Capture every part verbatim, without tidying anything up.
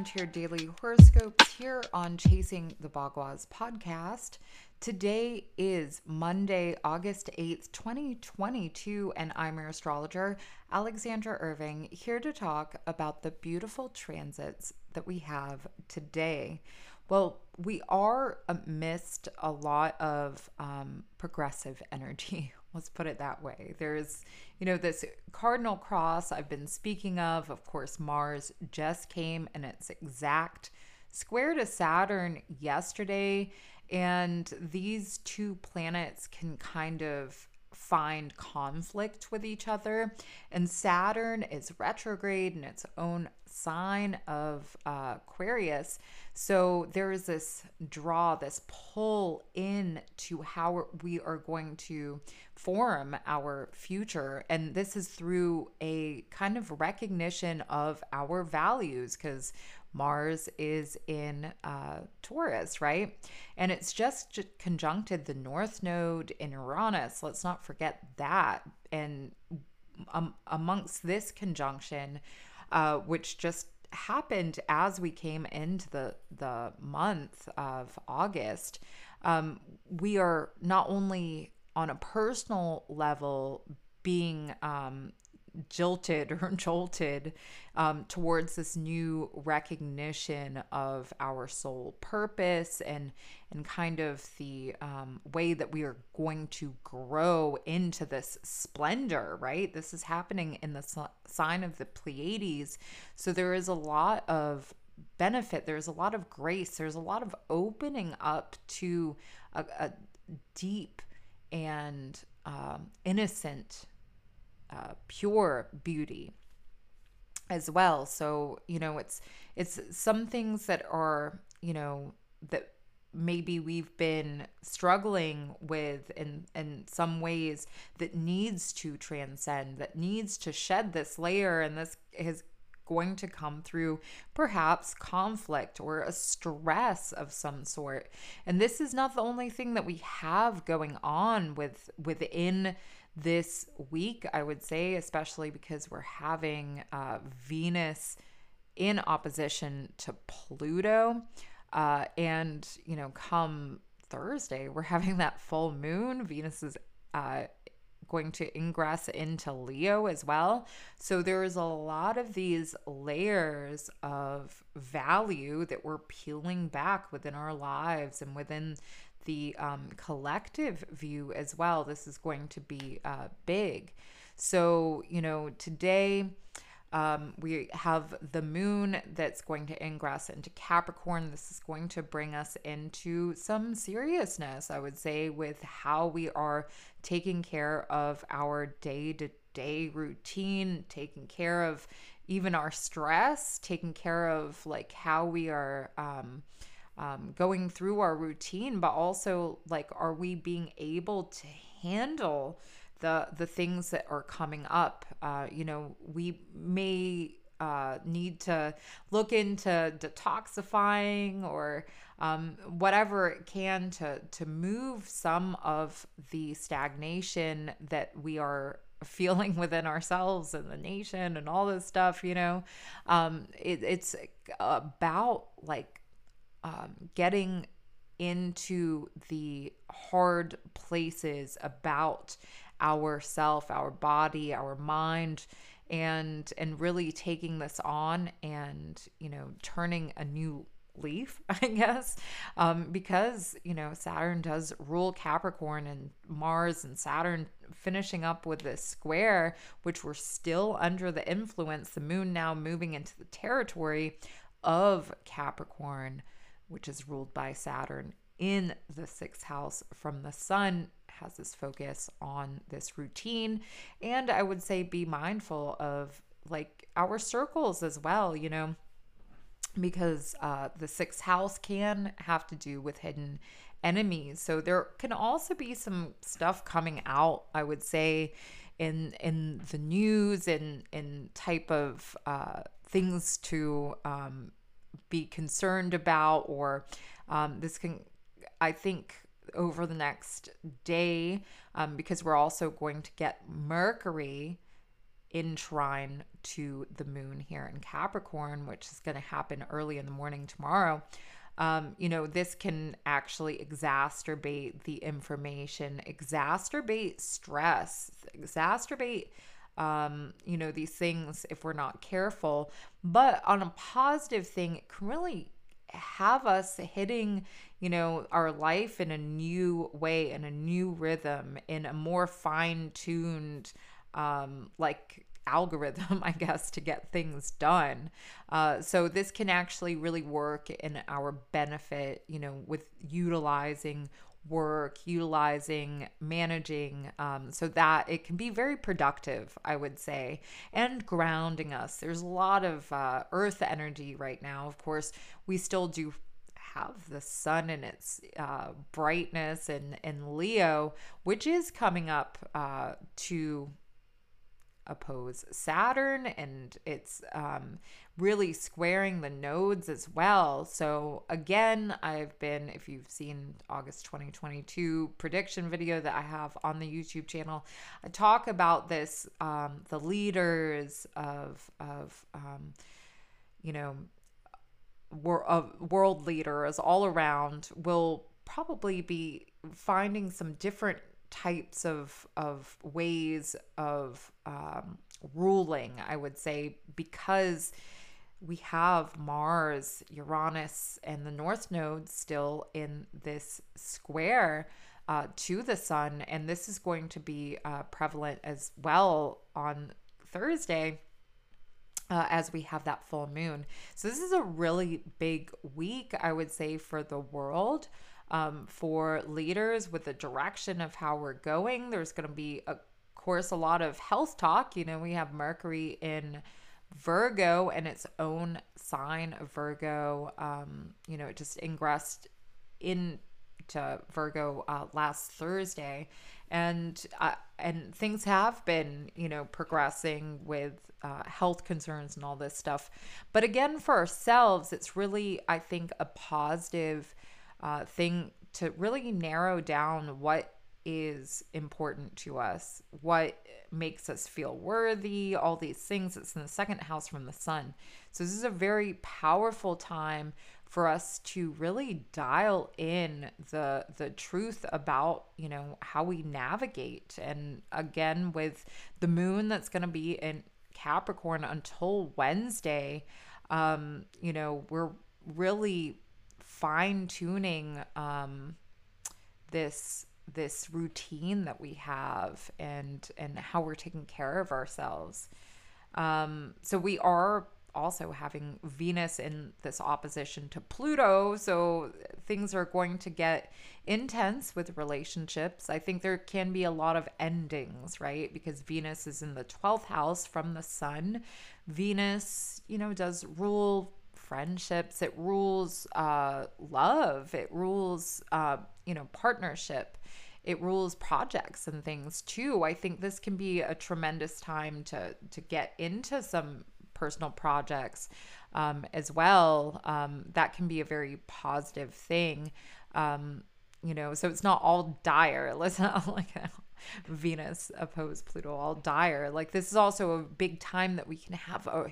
welcome to your daily horoscopes here on Chasing the Bagwas podcast. Today is Monday, August eighth, twenty twenty-two, and I'm your astrologer, Alexandra Irving, here to talk about the beautiful transits that we have today. Well, we are amidst a lot of um, progressive energy. Let's put it that way. There's, you know, this cardinal cross I've been speaking of. Of course, Mars just came in its exact square to Saturn yesterday. And these two planets can kind of find conflict with each other. And Saturn is retrograde in its own sign of uh, Aquarius. So there is this draw, this pull in to how we are going to form our future. And this is through a kind of recognition of our values, because Mars is in uh, Taurus, right? And it's just conjuncted the North Node in Uranus. Let's not forget that. And um, amongst this conjunction, uh, which just happened as we came into the, the month of August, um, we are not only on a personal level being um, jilted or jolted um, towards this new recognition of our soul purpose and and kind of the um, way that we are going to grow into this splendor, right? This is happening in the sign of the Pleiades. So there is a lot of benefit. There's a lot of grace. There's a lot of opening up to a, a deep and um, innocent Uh, pure beauty as well. So, you know, it's it's some things that are, you know, that maybe we've been struggling with in, in some ways that needs to transcend, that needs to shed this layer, and this is going to come through perhaps conflict or a stress of some sort. And this is not the only thing that we have going on with within this week, I would say, especially because we're having uh, Venus in opposition to Pluto. Uh, and, you know, come Thursday, we're having that full moon. Venus is uh, going to ingress into Leo as well. So there is a lot of these layers of value that we're peeling back within our lives and within the um, collective view as well. This is going to be uh, big. So, you know, today um, we have the moon that's going to ingress into Capricorn. This is going to bring us into some seriousness, I would say, with how we are taking care of our day-to-day routine, taking care of even our stress, taking care of like how we are um, Um, going through our routine, but also like, are we being able to handle the the things that are coming up? Uh, you know, we may uh, need to look into detoxifying or um, whatever it can to to move some of the stagnation that we are feeling within ourselves and the nation and all this stuff. You know, um, it, it's about like. Um, getting into the hard places about ourself, our body, our mind, and and really taking this on and, you know, turning a new leaf, I guess, um, because, you know, Saturn does rule Capricorn, and Mars and Saturn finishing up with this square, which we're still under the influence, the moon now moving into the territory of Capricorn, which is ruled by Saturn in the sixth house from the sun, has this focus on this routine. And I would say be mindful of like our circles as well, you know, because uh, the sixth house can have to do with hidden enemies. So there can also be some stuff coming out, I would say, in in the news and in type of uh, things to um, be concerned about, or um, this can, I think, over the next day, um, because we're also going to get Mercury in trine to the moon here in Capricorn, which is going to happen early in the morning tomorrow, um, you know, this can actually exacerbate the information, exacerbate stress, exacerbate, um, you know, these things if we're not careful. But on a positive thing, it can really have us hitting, you know, our life in a new way, in a new rhythm, in a more fine-tuned, um, like algorithm, I guess, to get things done. Uh, so this can actually really work in our benefit, you know, with utilizing work, utilizing, managing, um, so that it can be very productive, I would say, and grounding us. There's a lot of uh, earth energy right now. Of course, we still do have the sun and its uh, brightness and, and Leo, which is coming up uh, to oppose Saturn, and it's um, really squaring the nodes as well. So again, I've been, if you've seen August twenty twenty-two prediction video that I have on the YouTube channel, I talk about this, um, the leaders of, of um, you know, wor of world leaders all around will probably be finding some different types of, of ways of um, ruling, I would say, because we have Mars, Uranus, and the North Node still in this square uh, to the Sun. And this is going to be uh, prevalent as well on Thursday uh, as we have that full moon. So this is a really big week, I would say, for the world. Um, for leaders, with the direction of how we're going, there's going to be, of course, a lot of health talk. You know, we have Mercury in Virgo and its own sign of Virgo. Um, you know, it just ingressed into Virgo uh, last Thursday, and uh, and things have been, you know, progressing with uh, health concerns and all this stuff. But again, for ourselves, it's really, I think, a positive Uh, thing to really narrow down what is important to us, what makes us feel worthy, all these things. It's in the second house from the sun. So this is a very powerful time for us to really dial in the the truth about, you know, how we navigate. And again, with the moon that's going to be in Capricorn until Wednesday, um, you know, we're really fine-tuning um, this this routine that we have and and how we're taking care of ourselves. Um, so we are also having Venus in this opposition to Pluto, so things are going to get intense with relationships. I think there can be a lot of endings, right? Because Venus is in the twelfth house from the sun. Venus, you know, does rule friendships, it rules uh, love, it rules, uh, you know, partnership, it rules projects and things too. I think this can be a tremendous time to, to get into some personal projects um, as well. Um, that can be a very positive thing, um, you know, so it's not all dire. Let's not like Venus opposed Pluto, all dire. Like, this is also a big time that we can have a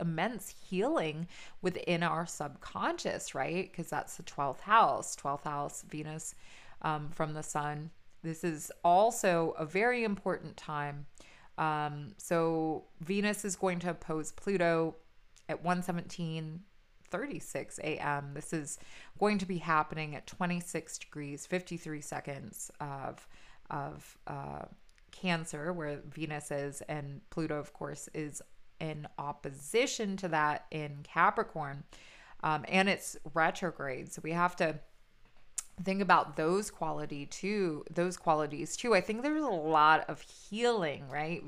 immense healing within our subconscious, right? Because that's the twelfth house, twelfth house, Venus um, from the sun. This is also a very important time. Um, so Venus is going to oppose Pluto at one seventeen thirty-six a m This is going to be happening at twenty-six degrees, fifty-three seconds of of uh, Cancer, where Venus is, and Pluto, of course, is in opposition to that in Capricorn, um, and it's retrograde. So we have to think about those quality too, those qualities too. I think there's a lot of healing, right?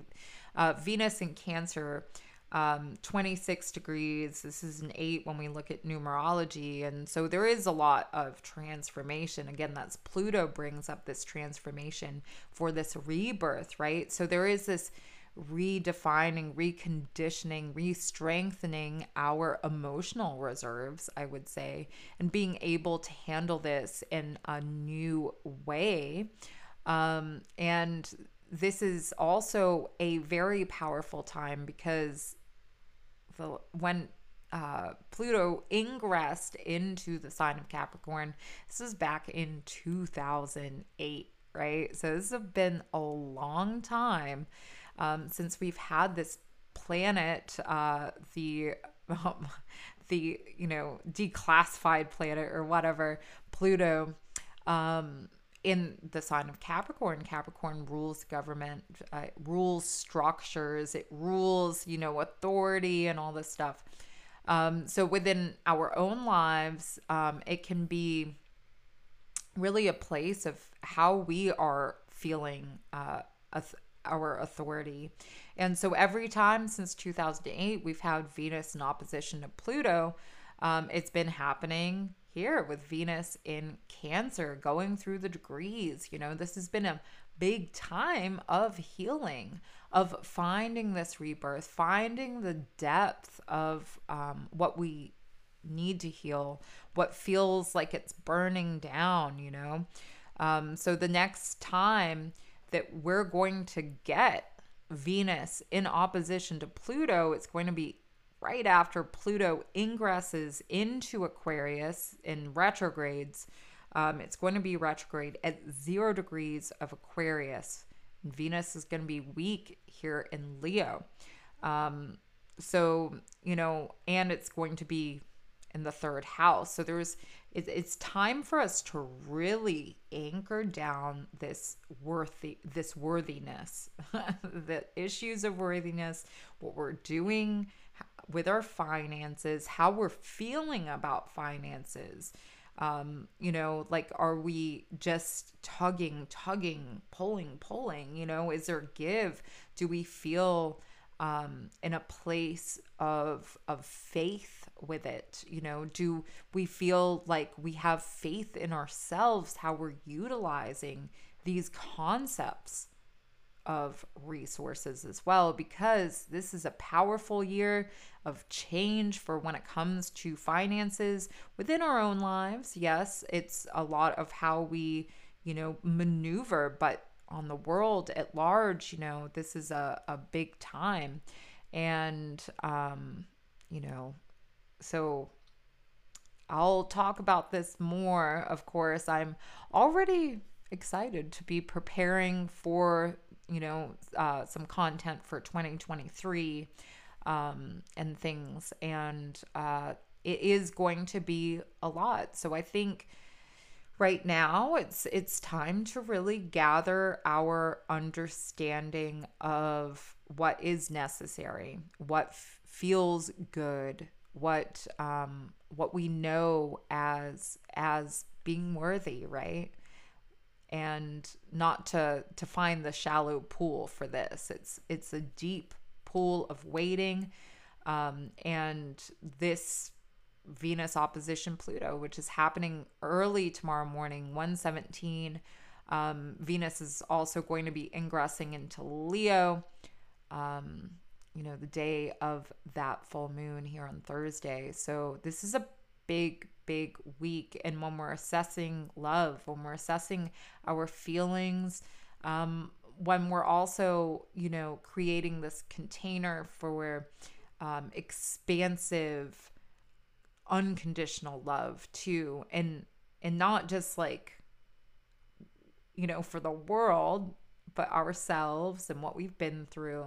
Uh, Venus in Cancer, um, twenty-six degrees. This is an eight when we look at numerology. And so there is a lot of transformation. Again, that's Pluto brings up this transformation for this rebirth, right? So there is this redefining, reconditioning, re-strengthening our emotional reserves, I would say, and being able to handle this in a new way. Um, and this is also a very powerful time because the when uh, Pluto ingressed into the sign of Capricorn, this is back in two thousand eight, right? So this has been a long time um, since we've had this planet, uh, the um, the you know declassified planet or whatever, Pluto. Um, in the sign of Capricorn, Capricorn rules government, uh, rules structures, it rules, you know, authority and all this stuff. Um, so within our own lives, um, it can be really a place of how we are feeling uh, our authority. And so every time since two thousand eight, we've had Venus in opposition to Pluto. Um, it's been happening here with Venus in Cancer, going through the degrees. You know, this has been a big time of healing, of finding this rebirth, finding the depth of um, what we need to heal, what feels like it's burning down, you know. Um, so the next time that we're going to get Venus in opposition to Pluto, it's going to be right after Pluto ingresses into Aquarius in retrogrades. Um, it's going to be retrograde at zero degrees of Aquarius. Venus is going to be weak here in Leo. Um, so, you know, and it's going to be in the third house. So there's, it, it's time for us to really anchor down this worthy, this worthiness, the issues of worthiness, what we're doing with our finances, how we're feeling about finances. Um, you know, like, are we just tugging, tugging, pulling, pulling, you know, is there give? Do we feel, um, in a place of, of faith with it? You know, do we feel like we have faith in ourselves, how we're utilizing these concepts of resources as well, because this is a powerful year of change for when it comes to finances within our own lives. Yes, it's a lot of how we, you know, maneuver, but on the world at large, you know, this is a, a big time. And, um, you know, so I'll talk about this more. Of course, I'm already excited to be preparing for you know, uh, some content for twenty twenty-three, um, and things. And, uh, it is going to be a lot. So I think right now it's, it's time to really gather our understanding of what is necessary, what feels good, what, um, what we know as, as being worthy, right? And not to to find the shallow pool for this. It's it's a deep pool of waiting, um, and this Venus opposition Pluto, which is happening early tomorrow morning, one seventeen. Um, Venus is also going to be ingressing into Leo. Um, you know, the day of that full moon here on Thursday. So this is a big. big week. And when we're assessing love, when we're assessing our feelings, um, when we're also, you know, creating this container for um, expansive, unconditional love too. And, and not just like, you know, for the world, but ourselves and what we've been through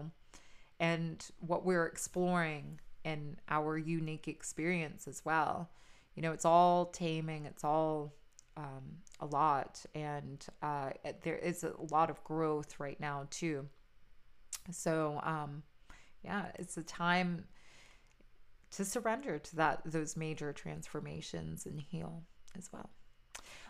and what we're exploring and our unique experience as well. You know, it's all taming. It's all um, a lot. And uh, there is a lot of growth right now, too. So, um, yeah, it's a time to surrender to that those major transformations and heal as well.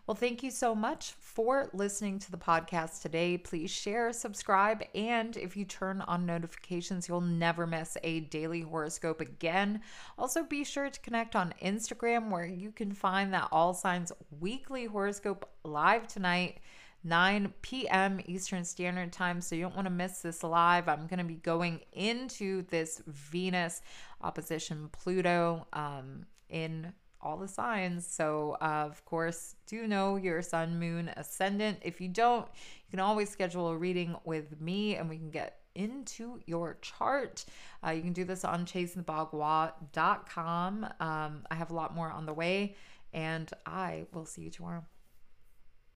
Well, thank you so much for listening to the podcast today. Please share, subscribe, and if you turn on notifications, you'll never miss a daily horoscope again. Also, be sure to connect on Instagram, where you can find that All Signs Weekly Horoscope live tonight, nine p m Eastern Standard Time. So you don't want to miss this live. I'm going to be going into this Venus opposition Pluto um, in all the signs. So uh, of course, do know your sun, moon, ascendant. If you don't, you can always schedule a reading with me and we can get into your chart. Uh, you can do this on chasing the bagwas dot com. Um, I have a lot more on the way, and I will see you tomorrow.